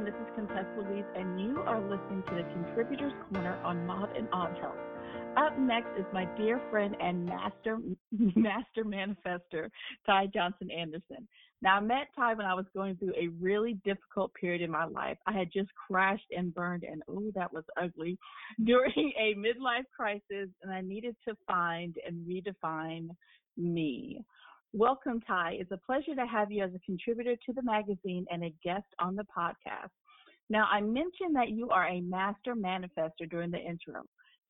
everyone. This is Contessa Louise, and you are listening to the Contributors Corner on Mob and Odd Health. Up next is my dear friend and master manifester, Ty Johnson Anderson. Now, I met Ty when I was going through a really difficult period in my life. I had just crashed and burned, and that was ugly, during a midlife crisis, and I needed to find and redefine me. Welcome, Ty. It's a pleasure to have you as a contributor to the magazine and a guest on the podcast. Now, I mentioned that you are a master manifester during the intro.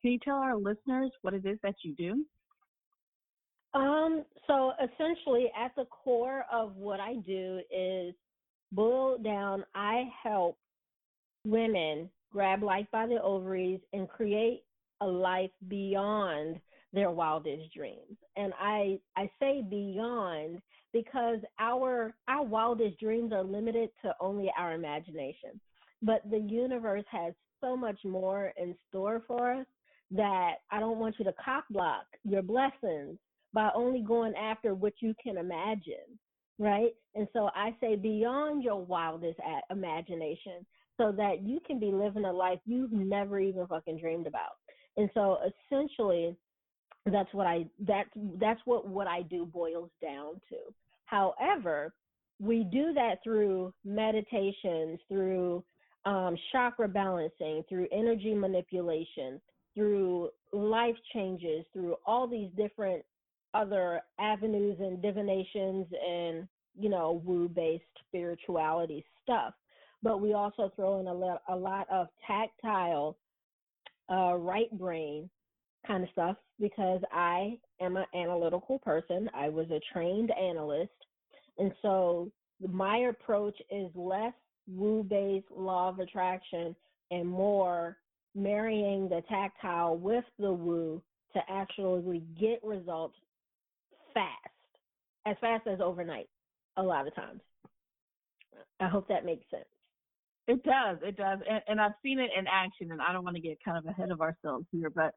Can you tell our listeners what it is that you do? So essentially, at the core of what I do is boiled down, I help women grab life by the ovaries and create a life beyond their wildest dreams. And I say beyond because our wildest dreams are limited to only our imagination. But the universe has so much more in store for us that I don't want you to cock block your blessings by only going after what you can imagine, right? And so I say beyond your wildest imagination so that you can be living a life you've never even fucking dreamed about. And so essentially, that's what I do boils down to. However, we do that through meditations, through chakra balancing, through energy manipulation, through life changes, through all these different other avenues and divinations and, woo-based spirituality stuff. But we also throw in a lot of tactile, right brain kind of stuff, because I am an analytical person. I was a trained analyst. And so my approach is less woo-based law of attraction and more marrying the tactile with the woo to actually get results fast as overnight, a lot of times. I hope that makes sense. It does. And I've seen it in action, and I don't want to get kind of ahead of ourselves here, but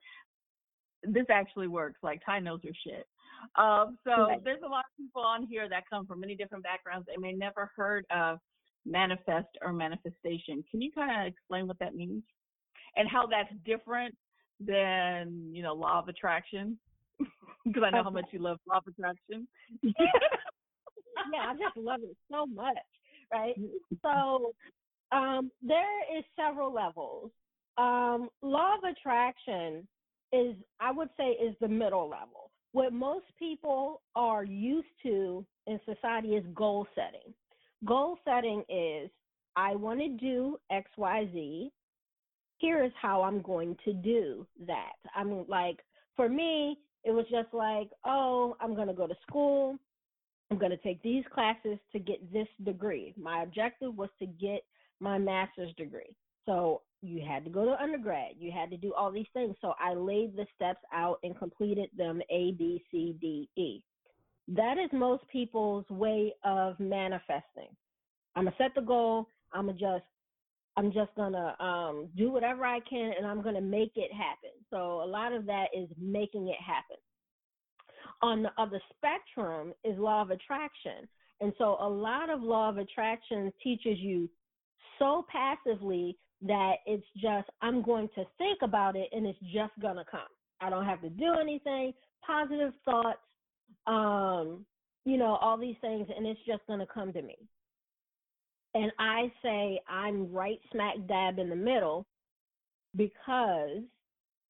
this actually works. Like, Ty knows your shit. So there's a lot of people on here that come from many different backgrounds and may never heard of manifest or manifestation. Can you kind of explain what that means and how that's different than, law of attraction? Because I know how much you love law of attraction. Yeah, I just love it so much, right? So there is several levels. Law of attraction is, I would say, is the middle level. What most people are used to in society is goal setting. Goal setting is, I want to do X, Y, Z. Here is how I'm going to do that. I mean, like, for me, it was just like, I'm going to go to school. I'm going to take these classes to get this degree. My objective was to get my master's degree. So you had to go to undergrad. You had to do all these things. So I laid the steps out and completed them A, B, C, D, E. That is most people's way of manifesting. I'm going to set the goal. I'm just going to do whatever I can, and I'm going to make it happen. So a lot of that is making it happen. On the other spectrum is law of attraction. And so a lot of law of attraction teaches you so passively that it's just, I'm going to think about it, and it's just going to come. I don't have to do anything, positive thoughts, all these things, and it's just going to come to me. And I say I'm right smack dab in the middle, because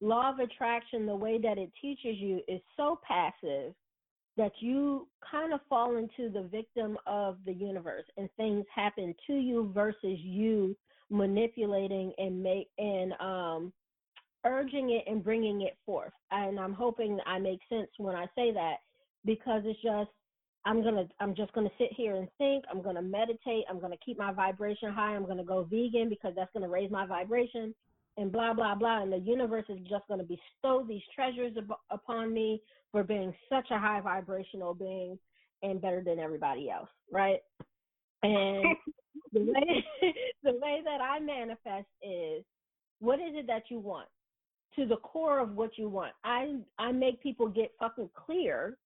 law of attraction, the way that it teaches you, is so passive that you kind of fall into the victim of the universe, and things happen to you versus you manipulating and urging it and bringing it forth. And I'm hoping I make sense when I say that, because it's just, I'm just going to sit here and think. I'm going to meditate. I'm going to keep my vibration high. I'm going to go vegan because that's going to raise my vibration, and blah, blah, blah. And the universe is just going to bestow these treasures upon me for being such a high vibrational being and better than everybody else, right? And the way that I manifest is, what is it that you want? To the core of what you want. I make people get fucking clear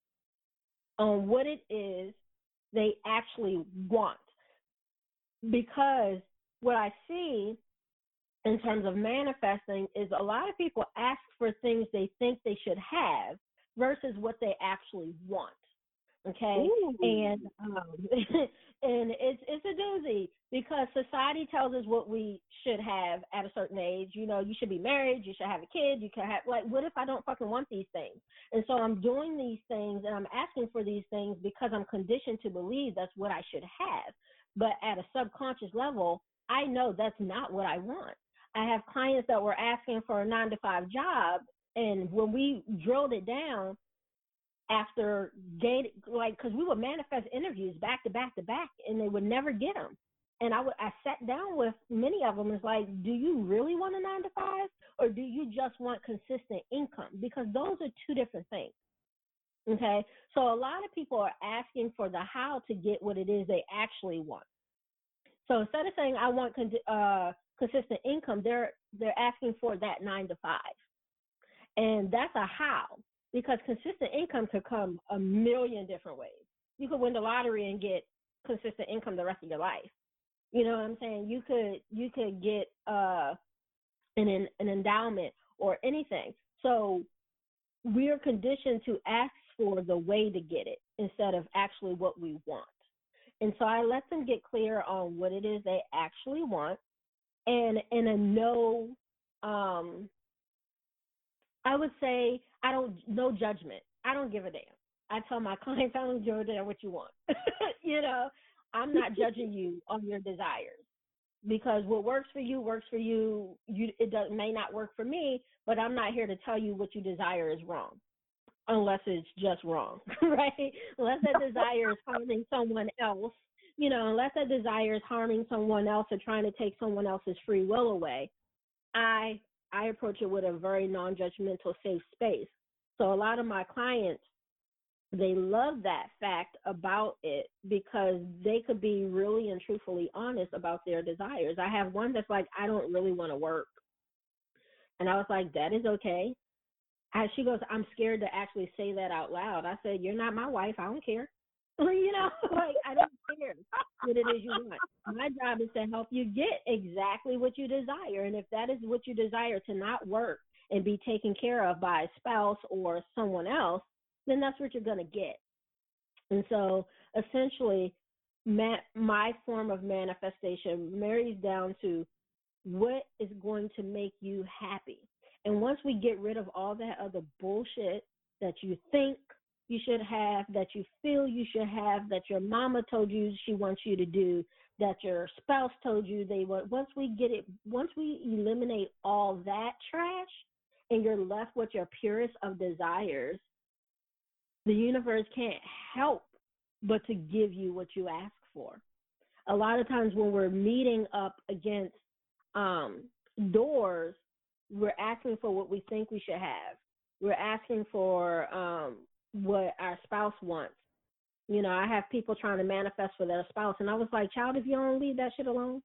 on what it is they actually want, because what I see in terms of manifesting is a lot of people ask for things they think they should have versus what they actually want. Okay. Ooh. And it's a doozy because society tells us what we should have at a certain age. You know, you should be married, you should have a kid, you can have, like, what if I don't fucking want these things? And so I'm doing these things and I'm asking for these things because I'm conditioned to believe that's what I should have. But at a subconscious level, I know that's not what I want. I have clients that were asking for a 9-to-5 job. And when we drilled it down, after dating, like, because we would manifest interviews back to back to back, and they would never get them. And I sat down with many of them. It's like, do you really want a 9-to-5, or do you just want consistent income? Because those are two different things. Okay, so a lot of people are asking for the how to get what it is they actually want. So instead of saying I want consistent income, they're asking for that 9-to-5, and that's a how. Because consistent income could come a million different ways. You could win the lottery and get consistent income the rest of your life. You know what I'm saying? You could get an endowment or anything. So we are conditioned to ask for the way to get it instead of actually what we want. And so I let them get clear on what it is they actually want, and in a no, I would say no judgment. I don't give a damn. I tell my clients, I don't give a damn what you want. You know, I'm not judging you on your desires, because what works for you works for you. It may not work for me, but I'm not here to tell you what you desire is wrong, unless it's just wrong, right? Unless that desire is harming someone else, you know, unless that desire is harming someone else or trying to take someone else's free will away. I approach it with a very non-judgmental, safe space. So a lot of my clients, they love that fact about it because they could be really and truthfully honest about their desires. I have one that's like, I don't really want to work. And I was like, that is okay. And she goes, I'm scared to actually say that out loud. I said, you're not my wife. I don't care. You know, like, I don't care what it is you want. My job is to help you get exactly what you desire. And if that is what you desire, to not work and be taken care of by a spouse or someone else, then that's what you're going to get. And so essentially, my form of manifestation marries down to what is going to make you happy. And once we get rid of all that other bullshit that you think you should have, that you feel you should have, that your mama told you she wants you to do, that your spouse told you they want. Once we eliminate all that trash and you're left with your purest of desires, the universe can't help but to give you what you ask for. A lot of times when we're meeting up against doors, we're asking for what we think we should have. We're asking for what our spouse wants. You know, I have people trying to manifest for their spouse, and I was like, child, if you don't leave that shit alone,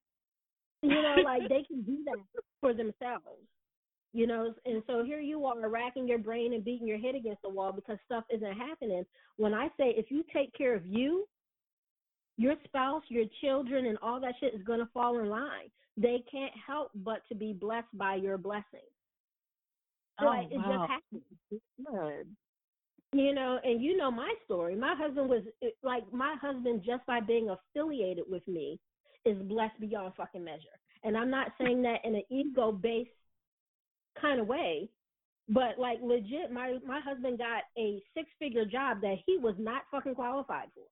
you know, like, they can do that for themselves, you know. And so here you are racking your brain and beating your head against the wall because stuff isn't happening. When I say, if you take care of you, your spouse, your children, and all that shit is going to fall in line. They can't help but to be blessed by your blessing. Oh, like, wow. It just happens. You know, and you know my story. My husband just by being affiliated with me is blessed beyond fucking measure. And I'm not saying that in an ego-based kind of way, but, like, legit, my husband got a six-figure job that he was not fucking qualified for.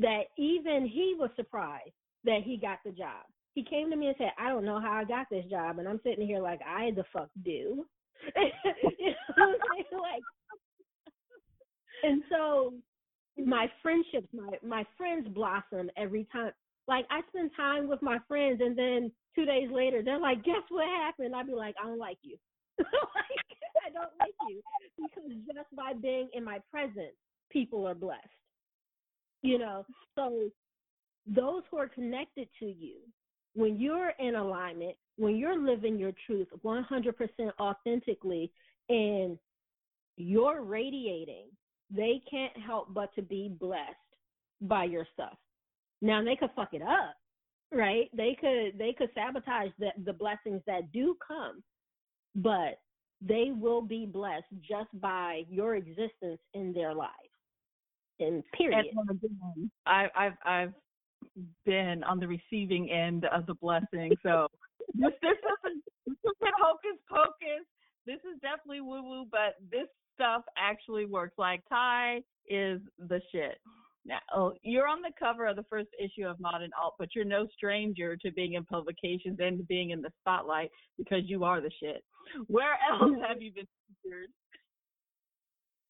That even he was surprised that he got the job. He came to me and said, I don't know how I got this job. And I'm sitting here like, I the fuck do. You know what I'm saying? Like, and so my friendships, my friends blossom every time. Like, I spend time with my friends, and then 2 days later, they're like, guess what happened? I'd be like, I don't like you. Like, I don't like you. Because just by being in my presence, people are blessed. You know, so those who are connected to you, when you're in alignment, when you're living your truth 100% authentically, and you're radiating, they can't help but to be blessed by your stuff. Now, they could fuck it up, right? They could sabotage the blessings that do come, but they will be blessed just by your existence in their lives. And period. And I've been on the receiving end of the blessing, so this isn't hocus pocus. This is definitely woo woo, but this stuff actually works. Like, Ty is the shit. Now, you're on the cover of the first issue of Modern Alt, but you're no stranger to being in publications and being in the spotlight because you are the shit. Where else have you been featured?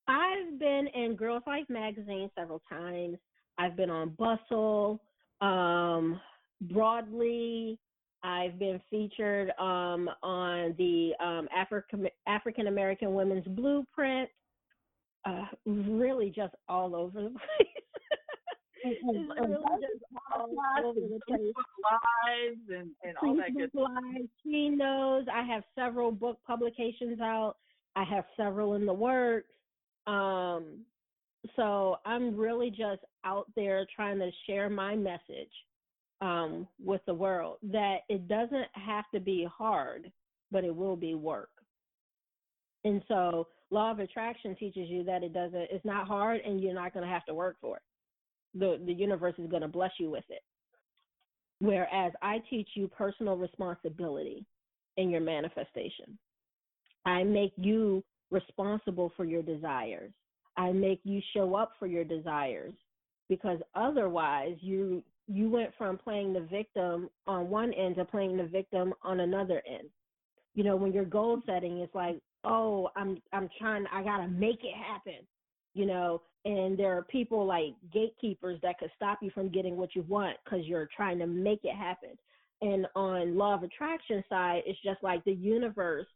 I've been in Girl's Life magazine several times. I've been on Bustle, Broadly. I've been featured on the African American Women's Blueprint. Really just all over the place. Lives and all that good stuff. She knows. I have several book publications out. I have several in the works. So I'm really just out there trying to share my message with the world, that it doesn't have to be hard, but it will be work. And so law of attraction teaches you that it's not hard and you're not going to have to work for it. The universe is going to bless you with it. Whereas I teach you personal responsibility in your manifestation. I make you responsible for your desires. I make you show up for your desires, because otherwise you went from playing the victim on one end to playing the victim on another end. You know, when you're goal setting, it's like, oh, I gotta make it happen, you know, and there are people like gatekeepers that could stop you from getting what you want because you're trying to make it happen. And on law of attraction side, it's just like the universe,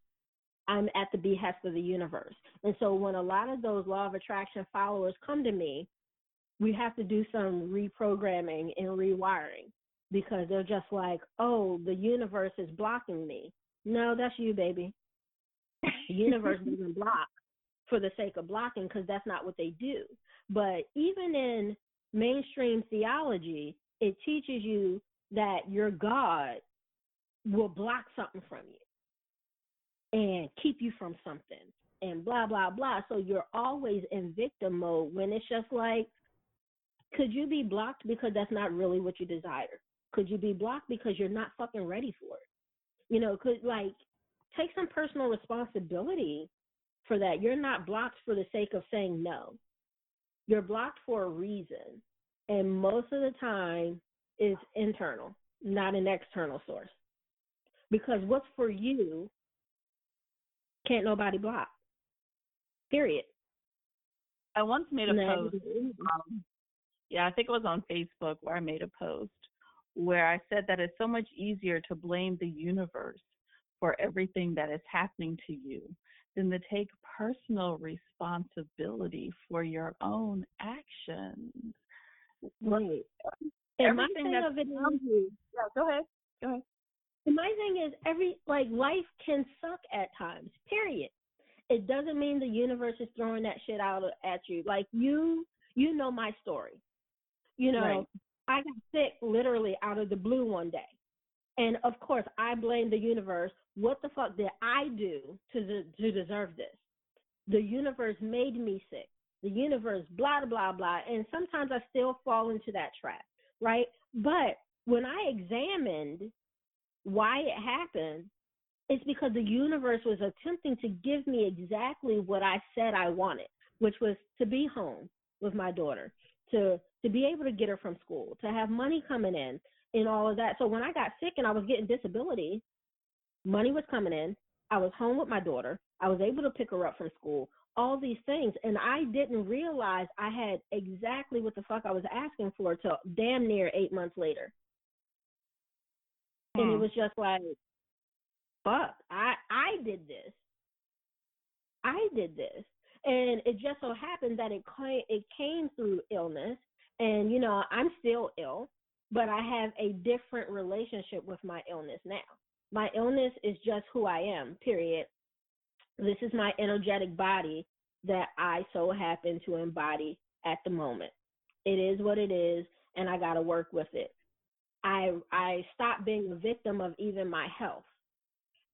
I'm at the behest of the universe. And so when a lot of those law of attraction followers come to me, we have to do some reprogramming and rewiring, because they're just like, oh, the universe is blocking me. No, that's you, baby. The universe doesn't block for the sake of blocking, because that's not what they do. But even in mainstream theology, it teaches you that your God will block something from you and keep you from something and blah, blah, blah. So you're always in victim mode, when it's just like, could you be blocked because that's not really what you desire? Could you be blocked because you're not fucking ready for it? You know, take some personal responsibility for that. You're not blocked for the sake of saying no. You're blocked for a reason. And most of the time is internal, not an external source. Because what's for you, can't nobody block. Period. I once made a post. I think it was on Facebook, where I made a post where I said that it's so much easier to blame the universe for everything that is happening to you than to take personal responsibility for your own actions. Right. And my thing of it is, go ahead. And my thing is, life can suck at times, period. It doesn't mean the universe is throwing that shit out at you. Like, you know my story. You know, right. I got sick literally out of the blue one day. And of course, I blame the universe. What the fuck did I do to deserve this? The universe made me sick. The universe, blah, blah, blah. And sometimes I still fall into that trap, right? But when I examined why it happened, it's because the universe was attempting to give me exactly what I said I wanted, which was to be home with my daughter, to be able to get her from school, to have money coming in, and all of that. So when I got sick and I was getting disability, money was coming in. I was home with my daughter. I was able to pick her up from school, all these things. And I didn't realize I had exactly what the fuck I was asking for till damn near 8 months later. And it was just like, fuck, I did this. And it just so happened that it came through illness. And, you know, I'm still ill, but I have a different relationship with my illness now. My illness is just who I am, period. This is my energetic body that I so happen to embody at the moment. It is what it is, and I got to work with it. I stopped being a victim of even my health,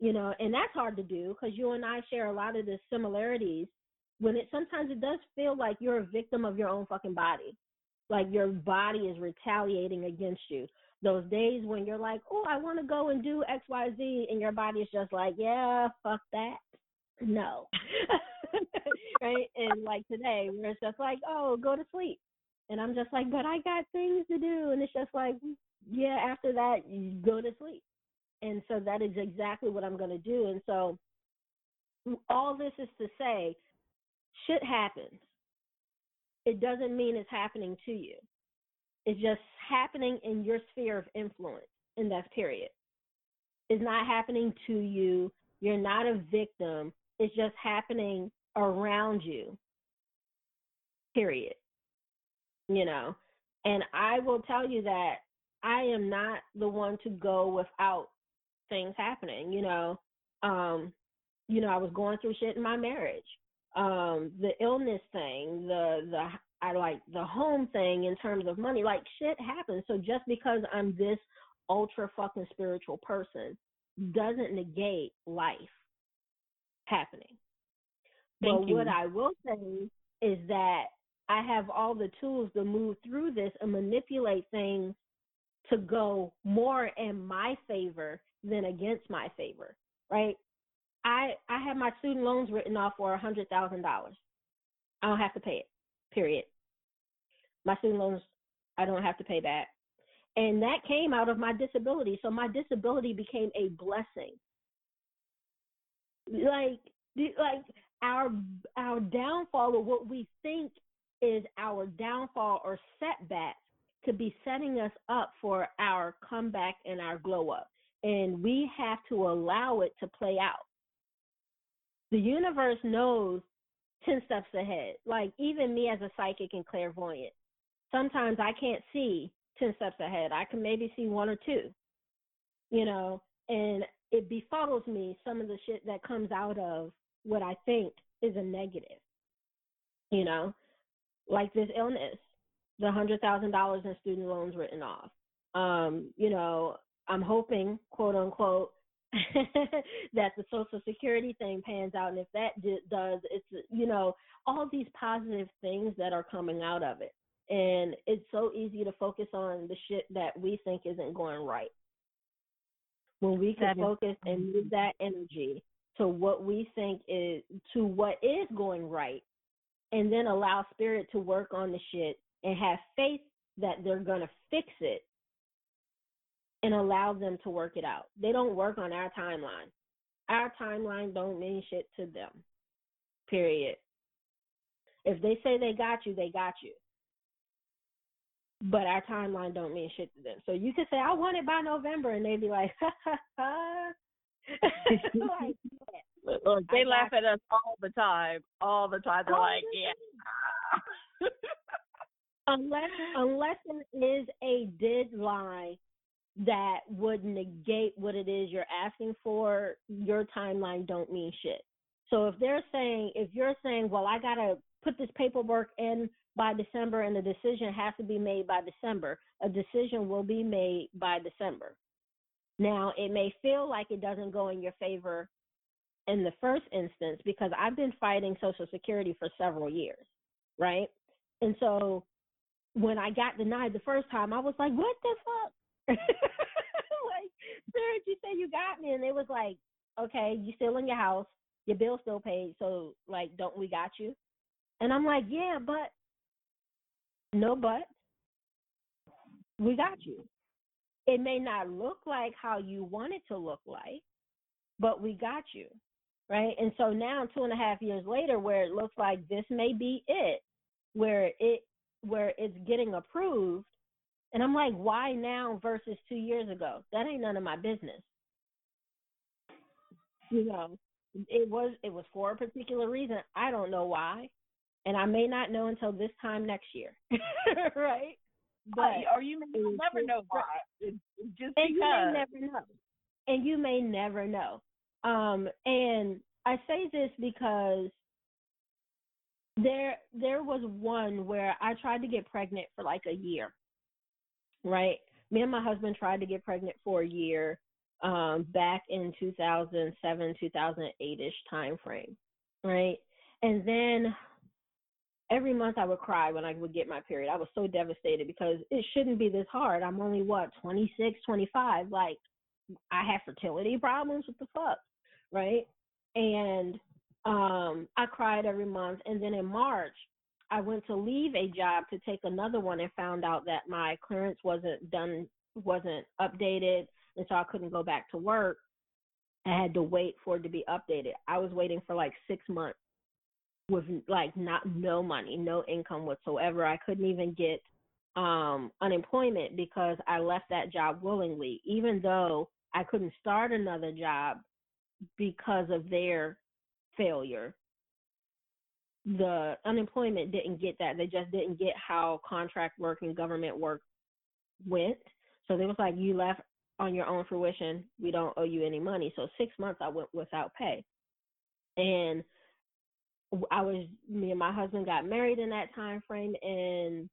you know, and that's hard to do because you and I share a lot of the similarities when sometimes it does feel like you're a victim of your own fucking body. Like your body is retaliating against you. Those days when you're like, oh, I want to go and do X, Y, Z, and your body is just like, yeah, fuck that. No. Right? And like today, where it's just like, oh, go to sleep. And I'm just like, but I got things to do. And it's just like, yeah, after that, you go to sleep. And so that is exactly what I'm going to do. And so all this is to say, shit happens. It doesn't mean it's happening to you. It's just happening in your sphere of influence, and that's period. It's not happening to you. You're not a victim. It's just happening around you, period. You know, and I will tell you that I am not the one to go without things happening, you know. I was going through shit in my marriage. The illness thing, the home thing in terms of money, like shit happens. So just because I'm this ultra fucking spiritual person doesn't negate life happening. But what I will say is that I have all the tools to move through this and manipulate things to go more in my favor than against my favor, right? I have my student loans written off for $100,000. I don't have to pay it, period. My student loans, I don't have to pay back. And that came out of my disability. So my disability became a blessing. Like our downfall, or what we think is our downfall or setback, could be setting us up for our comeback and our glow up. And we have to allow it to play out. The universe knows 10 steps ahead. Like even me as a psychic and clairvoyant, sometimes I can't see 10 steps ahead. I can maybe see one or two, you know, and it befuddles me some of the shit that comes out of what I think is a negative, you know, like this illness, the $100,000 in student loans written off. I'm hoping, quote unquote, that the Social Security thing pans out, and if that does, it's, you know, all these positive things that are coming out of it. And it's so easy to focus on the shit that we think isn't going right, when we can focus and move that energy to what we think is, to what is going right, and then allow spirit to work on the shit and have faith that they're going to fix it and allow them to work it out. They don't work on our timeline. Our timeline don't mean shit to them, period. If they say they got you, they got you. But our timeline don't mean shit to them. So you could say, I want it by November, and they'd be like, ha, ha, ha. Like, yeah. Look, they laugh at us all the time. All the time. They're like, yeah. Unless it is a deadline that would negate what it is you're asking for, your timeline don't mean shit. So if you're saying, well, I got to put this paperwork in by December and the decision has to be made by December, a decision will be made by December. Now, it may feel like it doesn't go in your favor in the first instance, because I've been fighting Social Security for several years, right? And so when I got denied the first time, I was like, what the fuck? Like, Spirit, you said you got me. And it was like, okay, you still in your house, your bill's still paid, so like, don't we got you? And I'm like, yeah, but no, but we got you. It may not look like how you want it to look like, but we got you, right? And so now 2.5 years later, where it looks like this may be it, where it's getting approved. And I'm like, why now versus 2 years ago? That ain't none of my business. You know, it was for a particular reason. I don't know why. And I may not know until this time next year. Right? But or you may never know why. You may never know. And I say this because there was one where I tried to get pregnant for like a year. Right? me and my husband tried to get pregnant for a year back in 2007, 2008-ish timeframe, right? And then every month I would cry when I would get my period. I was so devastated because it shouldn't be this hard. I'm only, 26, 25? Like, I have fertility problems? What the fuck, right? And I cried every month. And then in March, I went to leave a job to take another one and found out that my clearance wasn't updated, and so I couldn't go back to work. I had to wait for it to be updated. I was waiting for like 6 months with like no money, no income whatsoever. I couldn't even get unemployment because I left that job willingly, even though I couldn't start another job because of their failure. The unemployment didn't get that. They just didn't get how contract work and government work went. So they was like, you left on your own fruition. We don't owe you any money. So 6 months I went without pay. And me and my husband got married in that time frame. And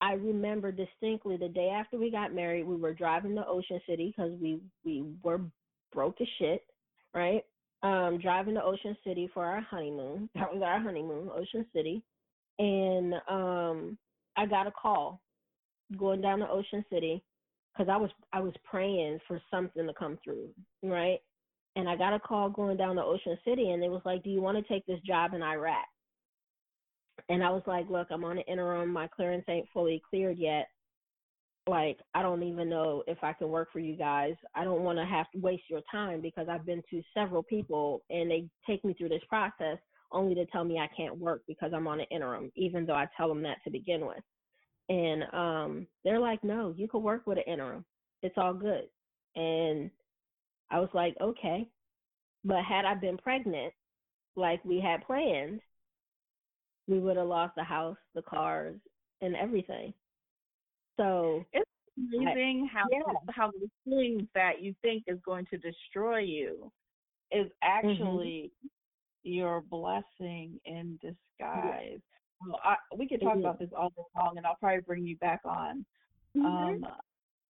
I remember distinctly the day after we got married, we were driving to Ocean City because we were broke as shit, right? Driving to Ocean City for our honeymoon. That was our honeymoon, Ocean City. And I got a call going down to Ocean City because I was praying for something to come through, right? And I got a call going down to Ocean City, and they was like, do you want to take this job in Iraq? And I was like, look, I'm on an interim. My clearance ain't fully cleared yet. Like, I don't even know if I can work for you guys. I don't want to have to waste your time because I've been to several people and they take me through this process only to tell me I can't work because I'm on an interim, even though I tell them that to begin with. And they're like, no, you can work with an interim. It's all good. And I was like, okay. But had I been pregnant, like we had planned, we would have lost the house, the cars, and everything. So it's amazing how the things that you think is going to destroy you is actually your blessing in disguise. Yeah. Well, we could talk about this all day long, and I'll probably bring you back on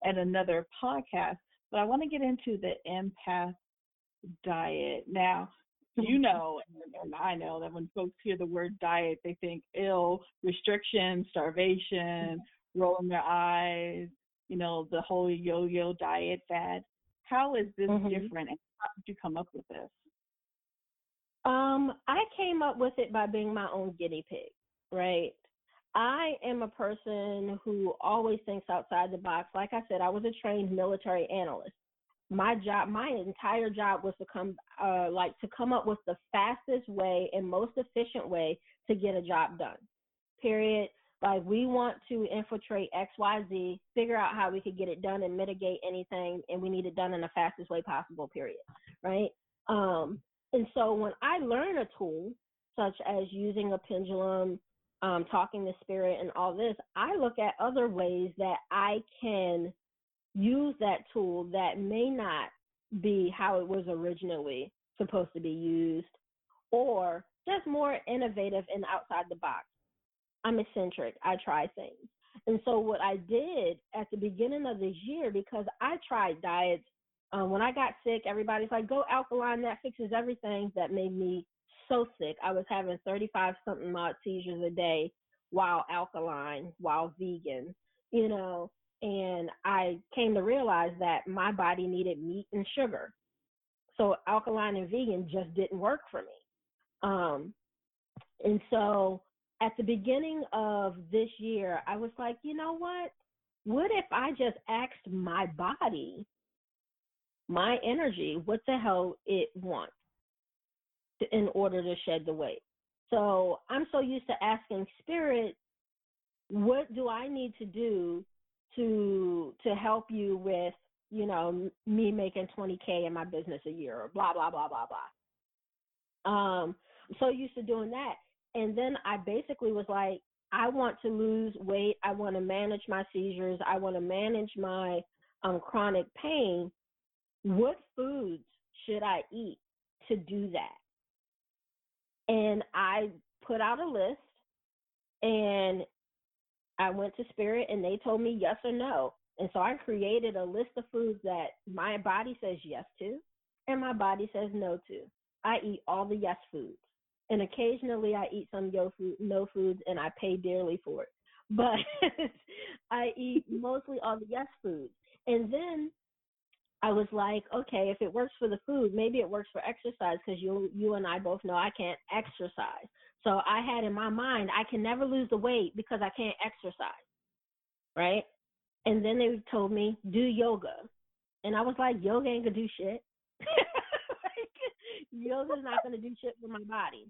at another podcast. But I want to get into the empath diet. Now, you know, and I know that when folks hear the word diet, they think ill, restriction, starvation, rolling their eyes, you know, the whole yo-yo diet fad. How is this different, and how did you come up with this? I came up with it by being my own guinea pig, right? I am a person who always thinks outside the box. Like I said, I was a trained military analyst. My job, my entire job was to come up with the fastest way and most efficient way to get a job done, period. Like, we want to infiltrate XYZ, figure out how we could get it done and mitigate anything, and we need it done in the fastest way possible, period, right? And so when I learn a tool, such as using a pendulum, talking to spirit and all this, I look at other ways that I can use that tool that may not be how it was originally supposed to be used, or just more innovative and outside the box. I'm eccentric. I try things. And so what I did at the beginning of this year, because I tried diets, when I got sick, everybody's like, go alkaline, that fixes everything. That made me so sick. I was having 35-something odd seizures a day while alkaline, while vegan, you know, and I came to realize that my body needed meat and sugar. So alkaline and vegan just didn't work for me. And so at the beginning of this year, I was like, you know what? What if I just asked my body, my energy, what the hell it wants in order to shed the weight? So I'm so used to asking spirit, what do I need to do to help you with, you know, me making 20K in my business a year, or blah, blah, blah, blah, blah. I'm so used to doing that. And then I basically was like, I want to lose weight. I want to manage my seizures. I want to manage my chronic pain. What foods should I eat to do that? And I put out a list, and I went to spirit, and they told me yes or no. And so I created a list of foods that my body says yes to and my body says no to. I eat all the yes foods. And occasionally I eat some no foods and I pay dearly for it. But I eat mostly all the yes foods. And then I was like, okay, if it works for the food, maybe it works for exercise, because you and I both know I can't exercise. So I had in my mind, I can never lose the weight because I can't exercise, right? And then they told me, do yoga. And I was like, yoga ain't going to do shit. Like, yoga's not going to do shit for my body.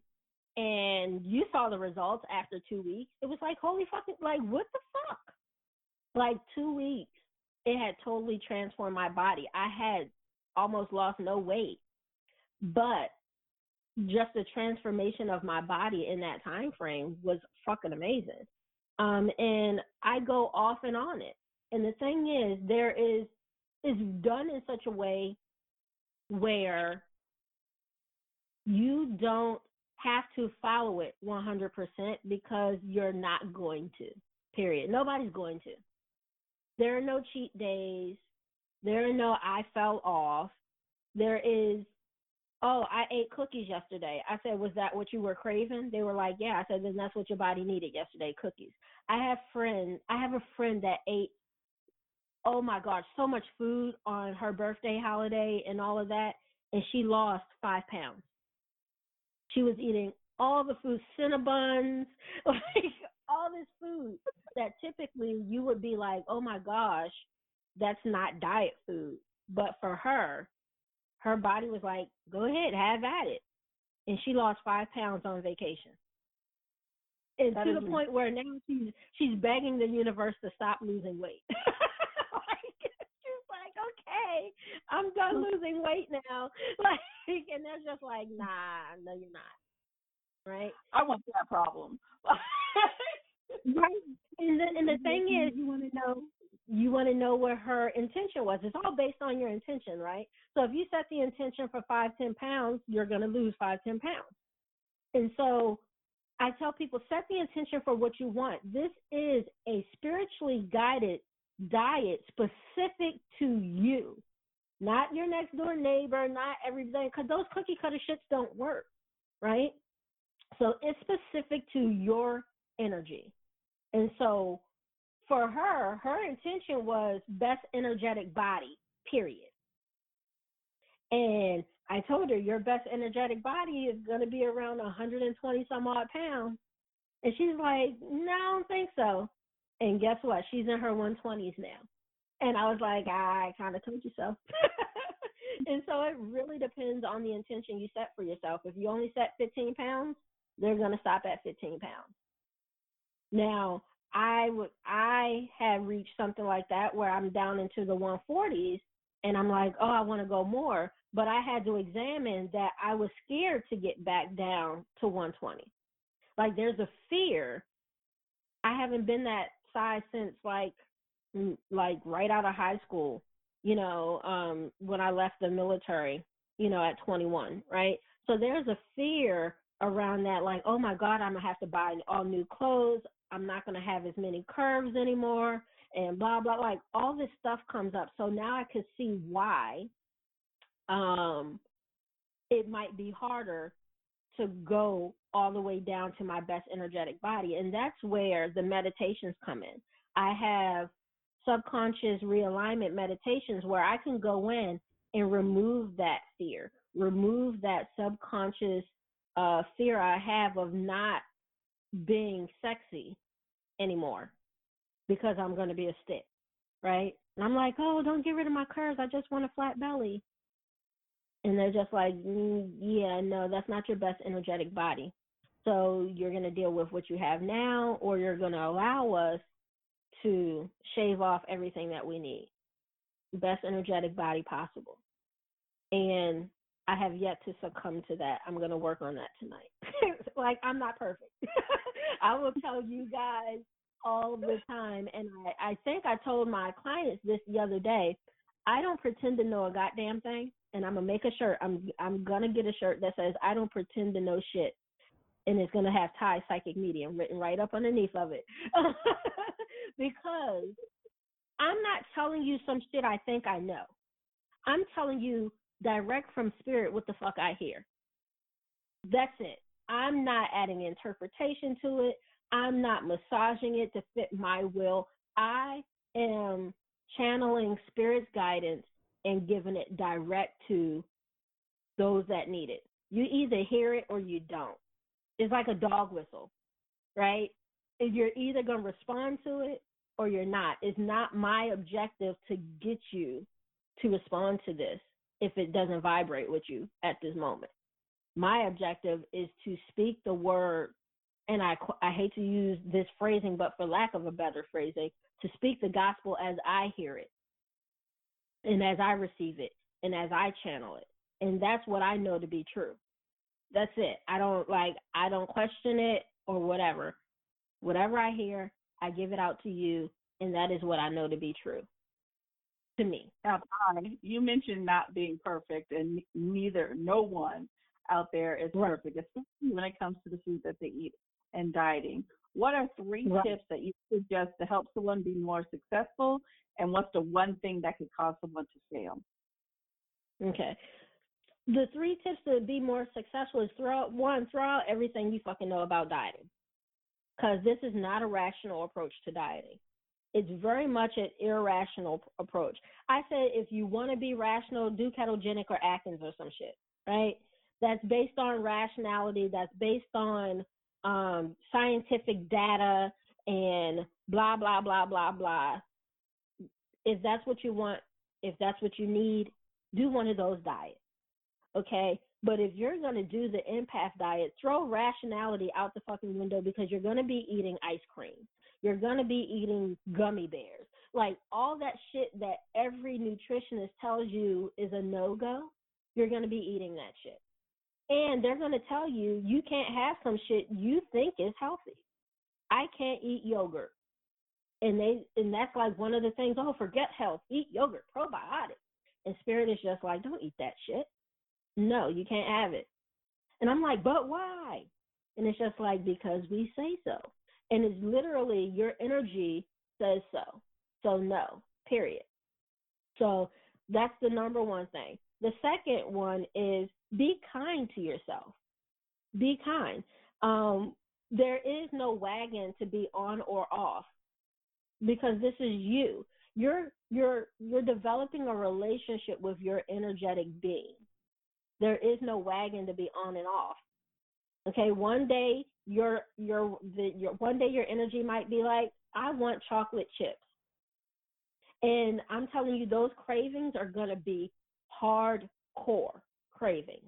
And you saw the results after 2 weeks. It was like, holy fucking, like, what the fuck? Like, 2 weeks. It had totally transformed my body. I had almost lost no weight, but just the transformation of my body in that time frame was fucking amazing. And I go off and on it. And the thing is, it's done in such a way where you don't have to follow it 100% because you're not going to, period. Nobody's going to. There are no cheat days. There are no I fell off. There is, oh, I ate cookies yesterday. I said, was that what you were craving? They were like, yeah. I said, then that's what your body needed yesterday, cookies. I have a friend that ate, oh my gosh, so much food on her birthday holiday and all of that, and she lost 5 pounds. She was eating all the food, Cinnabons, like all this food that typically you would be like, oh my gosh, that's not diet food. But for her, her body was like, go ahead, have at it. And she lost 5 pounds on vacation. And that to the point where now she's begging the universe to stop losing weight. Like, she's like, okay, I'm done losing weight now. Like, and they're just like, nah, no, you're not. Right? I want that problem. Right. And the thing is, you want to know what her intention was. It's all based on your intention, right? So if you set the intention for 5-10 pounds, you're going to lose 5-10 pounds. And so I tell people, set the intention for what you want. This is a spiritually guided diet specific to you, not your next door neighbor, not everything, because those cookie cutter shits don't work, right? So it's specific to your energy. And so for her, her intention was best energetic body, period. And I told her, your best energetic body is going to be around 120 some odd pounds. And she's like, no, I don't think so. And guess what? She's in her 120s now. And I was like, I kind of told you so. And so it really depends on the intention you set for yourself. If you only set 15 pounds, they're going to stop at 15 pounds. Now, I have reached something like that where I'm down into the 140s and I'm like, oh, I want to go more. But I had to examine that I was scared to get back down to 120. Like, there's a fear. I haven't been that size since like right out of high school, you know, when I left the military, you know, at 21, right? So there's a fear around that, like, oh my God, I'm going to have to buy all new clothes. I'm not going to have as many curves anymore and blah, blah, like all this stuff comes up. So now I can see why it might be harder to go all the way down to my best energetic body. And that's where the meditations come in. I have subconscious realignment meditations where I can go in and remove that fear, remove that subconscious fear I have of not being sexy anymore because I'm going to be a stick, right? And I'm like, oh, don't get rid of my curves. I just want a flat belly. And they're just like, yeah, no, that's not your best energetic body. So you're going to deal with what you have now, or you're going to allow us to shave off everything that we need. Best energetic body possible. And I have yet to succumb to that. I'm going to work on that tonight. Like, I'm not perfect. I will tell you guys all the time. And I think I told my clients this the other day, I don't pretend to know a goddamn thing. And I'm going to make a shirt. I'm going to get a shirt that says, I don't pretend to know shit. And it's going to have Ty Psychic Medium written right up underneath of it. Because I'm not telling you some shit I think I know. I'm telling you direct from spirit what the fuck I hear. That's it. I'm not adding interpretation to it. I'm not massaging it to fit my will. I am channeling spirit's guidance and giving it direct to those that need it. You either hear it or you don't. It's like a dog whistle, right? You're either going to respond to it or you're not. It's not my objective to get you to respond to this if it doesn't vibrate with you at this moment. My objective is to speak the word, and I hate to use this phrasing, but for lack of a better phrasing, to speak the gospel as I hear it and as I receive it and as I channel it. And that's what I know to be true. That's it. I don't question it or whatever. Whatever I hear, I give it out to you, and that is what I know to be true to me. Now, you mentioned not being perfect, and no one out there is perfect, especially when it comes to the food that they eat and dieting. What are three tips that you suggest to help someone be more successful, and what's the one thing that could cause someone to fail? Okay. The three tips to be more successful is throw out everything you fucking know about dieting. Because this is not a rational approach to dieting. It's very much an irrational approach. I say if you want to be rational, do ketogenic or Atkins or some shit, right? That's based on rationality. That's based on scientific data and blah, blah, blah, blah, blah. If that's what you want, if that's what you need, do one of those diets, okay? But if you're going to do the empath diet, throw rationality out the fucking window, because you're going to be eating ice cream. You're going to be eating gummy bears. Like all that shit that every nutritionist tells you is a no-go, you're going to be eating that shit. And they're going to tell you, you can't have some shit you think is healthy. I can't eat yogurt. And that's like one of the things, oh, forget health, eat yogurt, probiotics. And spirit is just like, don't eat that shit. No, you can't have it. And I'm like, but why? And it's just like, because we say so. And it's literally your energy says so. So no, period. So that's the number one thing. The second one is be kind to yourself. Be kind. There is no wagon to be on or off, because this is you. You're developing a relationship with your energetic being. There is no wagon to be on and off. Okay, one day your energy might be like, I want chocolate chips. And I'm telling you, those cravings are gonna be hardcore cravings.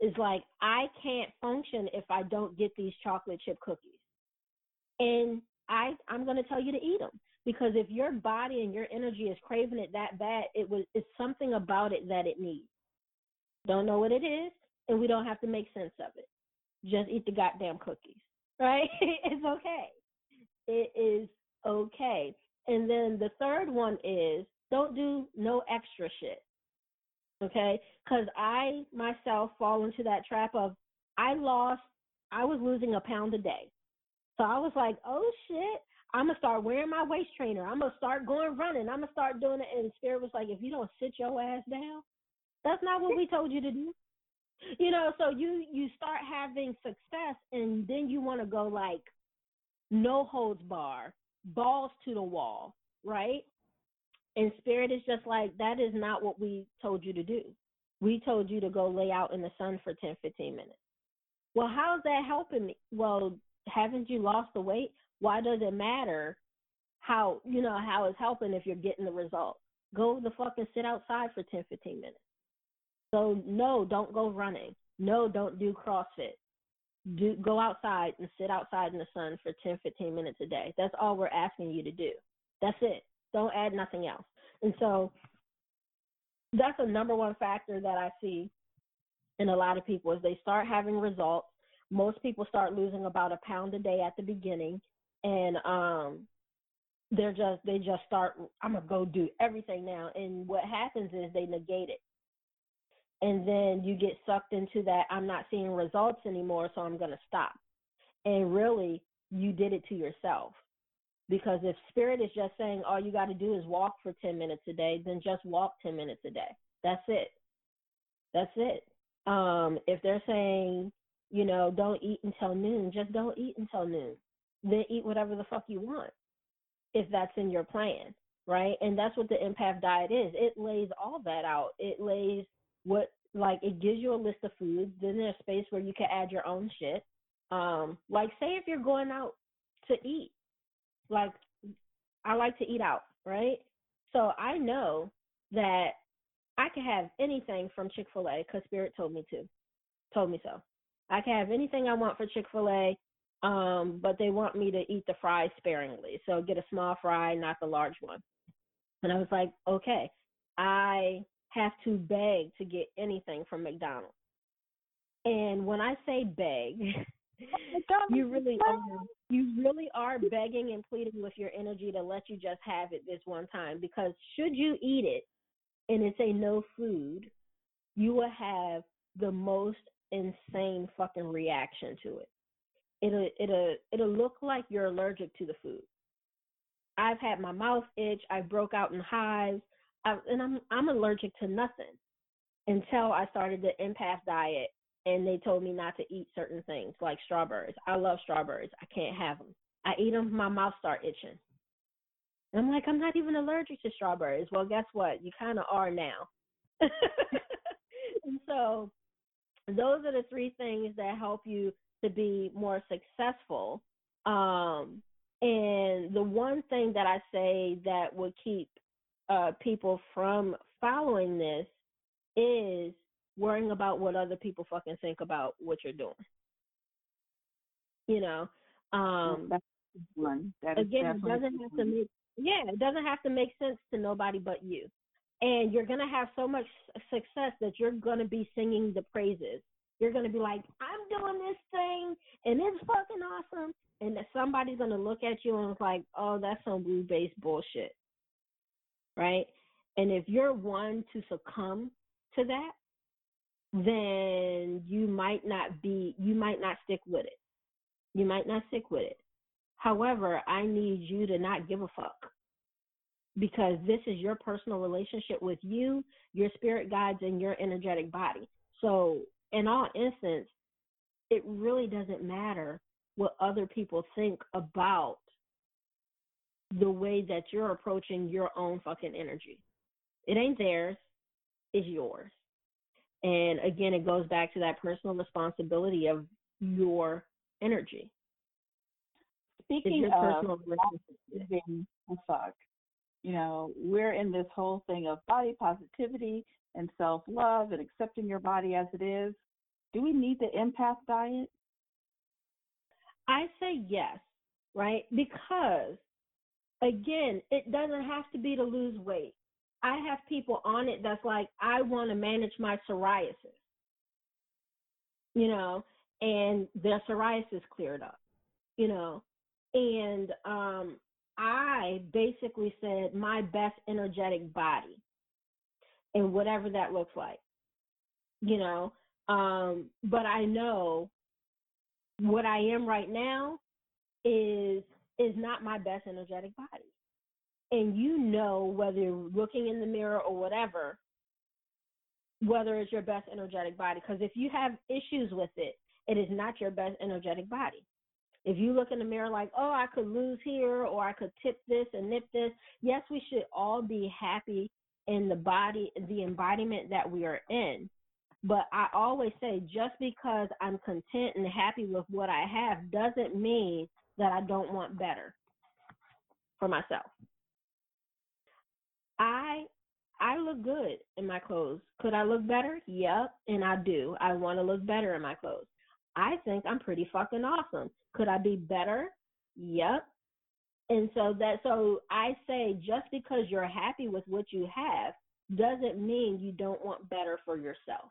It's like, I can't function if I don't get these chocolate chip cookies. And I'm gonna tell you to eat them, because if your body and your energy is craving it that bad, it's something about it that it needs. Don't know what it is, and we don't have to make sense of it. Just eat the goddamn cookies, right? It's okay. It is okay. And then the third one is don't do no extra shit, okay? Because I myself fall into that trap of I was losing a pound a day. So I was like, oh, shit, I'm going to start wearing my waist trainer. I'm going to start going running. I'm going to start doing it. And spirit was like, if you don't sit your ass down, that's not what we told you to do. You know, so you start having success, and then you want to go like no holds bar, balls to the wall, right? And spirit is just like, that is not what we told you to do. We told you to go lay out in the sun for 10, 15 minutes. Well, how's that helping me? Well, haven't you lost the weight? Why does it matter how it's helping if you're getting the result? Go the fuck and sit outside for 10, 15 minutes. So no, don't go running. No, don't do CrossFit. Go outside and sit outside in the sun for 10, 15 minutes a day. That's all we're asking you to do. That's it. Don't add nothing else. And so that's the number one factor that I see in a lot of people is they start having results. Most people start losing about a pound a day at the beginning, and they just start, I'm going to go do everything now. And what happens is they negate it. And then you get sucked into that, I'm not seeing results anymore, so I'm going to stop. And really, you did it to yourself. Because if spirit is just saying all you got to do is walk for 10 minutes a day, then just walk 10 minutes a day. That's it. If they're saying, you know, don't eat until noon, just don't eat until noon. Then eat whatever the fuck you want, if that's in your plan, right? And that's what the empath diet is. It lays all that out. It lays it gives you a list of foods. Then there's space where you can add your own shit. Say if you're going out to eat, I like to eat out, right? So I know that I can have anything from Chick-fil-A because Spirit told me so. I can have anything I want for Chick-fil-A, but they want me to eat the fries sparingly. So get a small fry, not the large one. And I was like, okay, I have to beg to get anything from McDonald's. And when I say beg, you really are begging and pleading with your energy to let you just have it this one time, because should you eat it and it's a no food, you will have the most insane fucking reaction to it. It'll look like you're allergic to the food. I've had my mouth itch. I broke out in hives, and I'm allergic to nothing until I started the empath diet. And they told me not to eat certain things like strawberries. I love strawberries. I can't have them. I eat them, my mouth start itching. And I'm like, I'm not even allergic to strawberries. Well, guess what? You kind of are now. And so those are the three things that help you to be more successful. And the one thing that I say that would keep people from following this is worrying about what other people fucking think about what you're doing. You know, that's one. That again, it doesn't have to make sense to nobody but you. And you're going to have so much success that you're going to be singing the praises. You're going to be like, I'm doing this thing and it's fucking awesome. And that somebody's going to look at you and it's like, oh, that's some blue-based bullshit. Right? And if you're one to succumb to that, then you might not stick with it. However, I need you to not give a fuck, because this is your personal relationship with you, your spirit guides, and your energetic body. So in all instance, it really doesn't matter what other people think about the way that you're approaching your own fucking energy. It ain't theirs, it's yours. And again, it goes back to that personal responsibility of your energy. Speaking of giving a fuck, you know, we're in this whole thing of body positivity and self-love and accepting your body as it is. Do we need the empath diet? I say yes, right? Because, again, it doesn't have to be to lose weight. I have people on it that's like, I want to manage my psoriasis, you know, and their psoriasis cleared up, you know. And I basically said my best energetic body and whatever that looks like, you know. But I know what I am right now is not my best energetic body. And you know, whether you're looking in the mirror or whatever, whether it's your best energetic body. Because if you have issues with it, it is not your best energetic body. If you look in the mirror like, oh, I could lose here or I could tip this and nip this. Yes, we should all be happy in the body, the embodiment that we are in. But I always say, just because I'm content and happy with what I have doesn't mean that I don't want better for myself. I look good in my clothes. Could I look better? Yep, and I do. I want to look better in my clothes. I think I'm pretty fucking awesome. Could I be better? Yep. And so I say, just because you're happy with what you have doesn't mean you don't want better for yourself.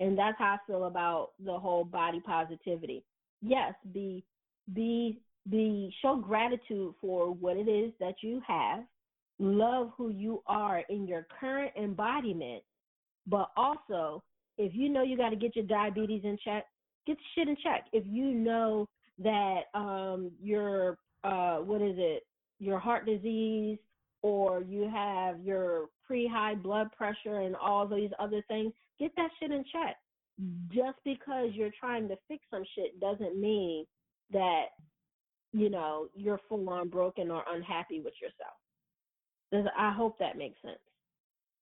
And that's how I feel about the whole body positivity. Yes, show gratitude for what it is that you have. Love who you are in your current embodiment, but also, if you know you got to get your diabetes in check, get shit in check. If you know that your your heart disease or you have your pre-high blood pressure and all these other things, get that shit in check. Just because you're trying to fix some shit doesn't mean that, you know, you're full-on broken or unhappy with yourself. I hope that makes sense.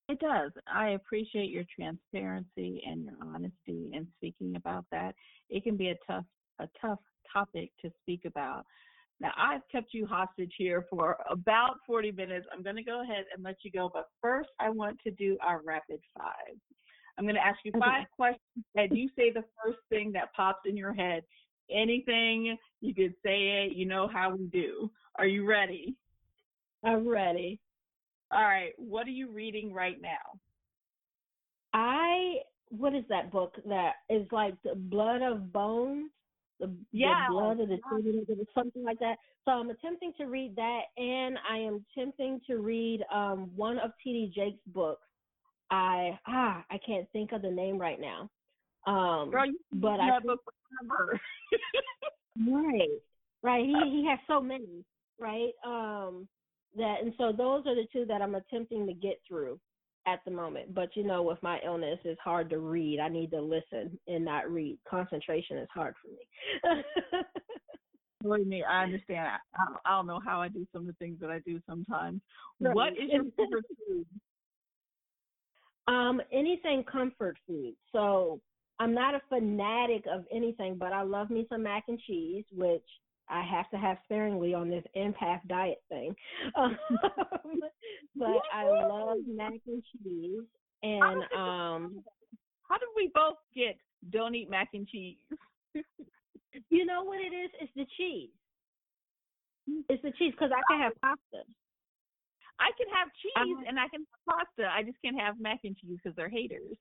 It does. I appreciate your transparency and your honesty in speaking about that. It can be a tough topic to speak about. Now, I've kept you hostage here for about 40 minutes. I'm going to go ahead and let you go, but first I want to do our rapid five. I'm going to ask you five questions, and you say the first thing that pops in your head. Anything, you could say it, you know how we do. Are you ready? I'm ready. All right. What are you reading right now? What is that book that is like The Blood of Bones? The blood of the children, something like that. So I'm attempting to read that, and I am attempting to read one of T.D. Jakes' books. I can't think of the name right now. Girl, you but I think, book forever. Right. He has so many, right? That and so those are the two that I'm attempting to get through at the moment. But you know, with my illness, it's hard to read. I need to listen and not read. Concentration is hard for me. Believe me, I understand. I don't know how I do some of the things that I do sometimes. Right. What is your favorite food? Anything comfort food. So I'm not a fanatic of anything, but I love me some mac and cheese, which I have to have sparingly on this empath diet thing. But I love mac and cheese. And how did we both get don't eat mac and cheese? You know what it is? It's the cheese. It's the cheese because I can have pasta. I can have cheese and I can have pasta. I just can't have mac and cheese because they're haters.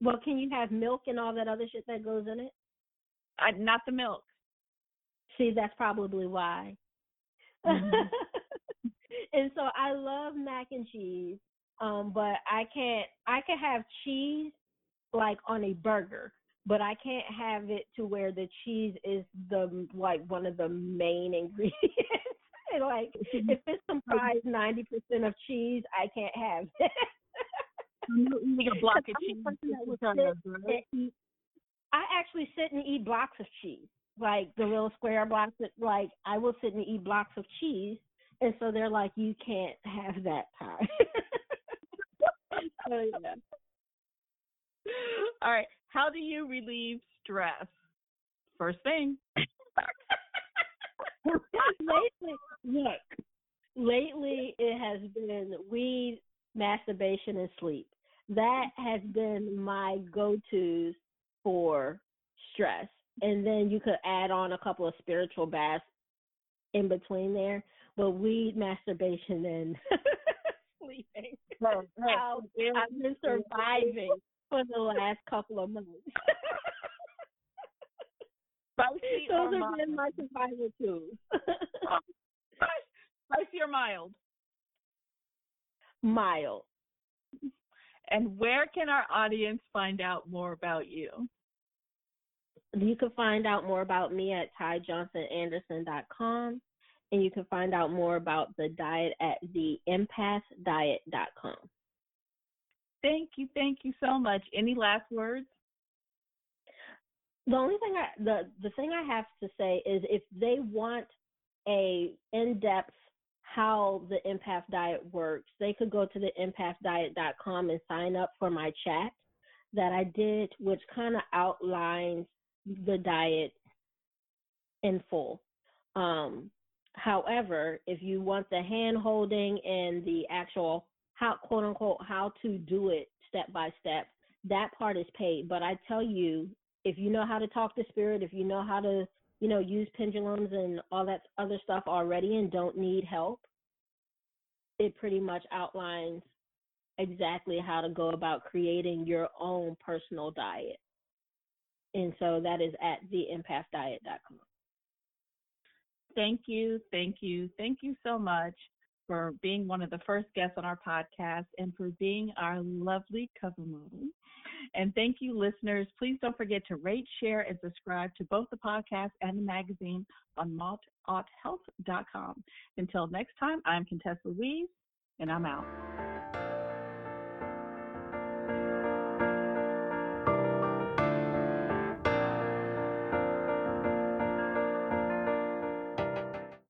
Well, can you have milk and all that other shit that goes in it? Not the milk. See, that's probably why. Mm-hmm. And so I love mac and cheese, but I can have cheese like on a burger, but I can't have it to where the cheese is the like one of the main ingredients. And like if it's comprised 90% of cheese, I can't have it. You need a block of cheese. I actually sit and eat blocks of cheese. Like the little square blocks, like I will sit and eat blocks of cheese, and so they're like, you can't have that pie. So, yeah. All right. How do you relieve stress? First thing. Lately it has been weed, masturbation, and sleep. That has been my go-tos for stress. And then you could add on a couple of spiritual baths in between there. But weed, masturbation, and sleeping. I've been surviving for the last couple of months. Those have been my survival tools. Spicy or mild? Mild. And where can our audience find out more about you? You can find out more about me at tyjohnsonanderson.com, and you can find out more about the diet at theempathdiet.com. Thank you so much. Any last words? The only thing the thing I have to say is if they want a in-depth how the empath diet works, they could go to the empathdiet.com and sign up for my chat that I did, which kind of outlines the diet in full. However, if you want the hand holding and the actual how, quote unquote, how to do it step by step, that part is paid. But I tell you, if you know how to talk to spirit, if you know how to, you know, use pendulums and all that other stuff already and don't need help, it pretty much outlines exactly how to go about creating your own personal diet. And so that is at theempathdiet.com. Thank you so much. for being one of the first guests on our podcast and for being our lovely cover model. And thank you, listeners. Please don't forget to rate, share, and subscribe to both the podcast and the magazine on MaltHealth.com. Until next time, I'm Contessa Louise, and I'm out.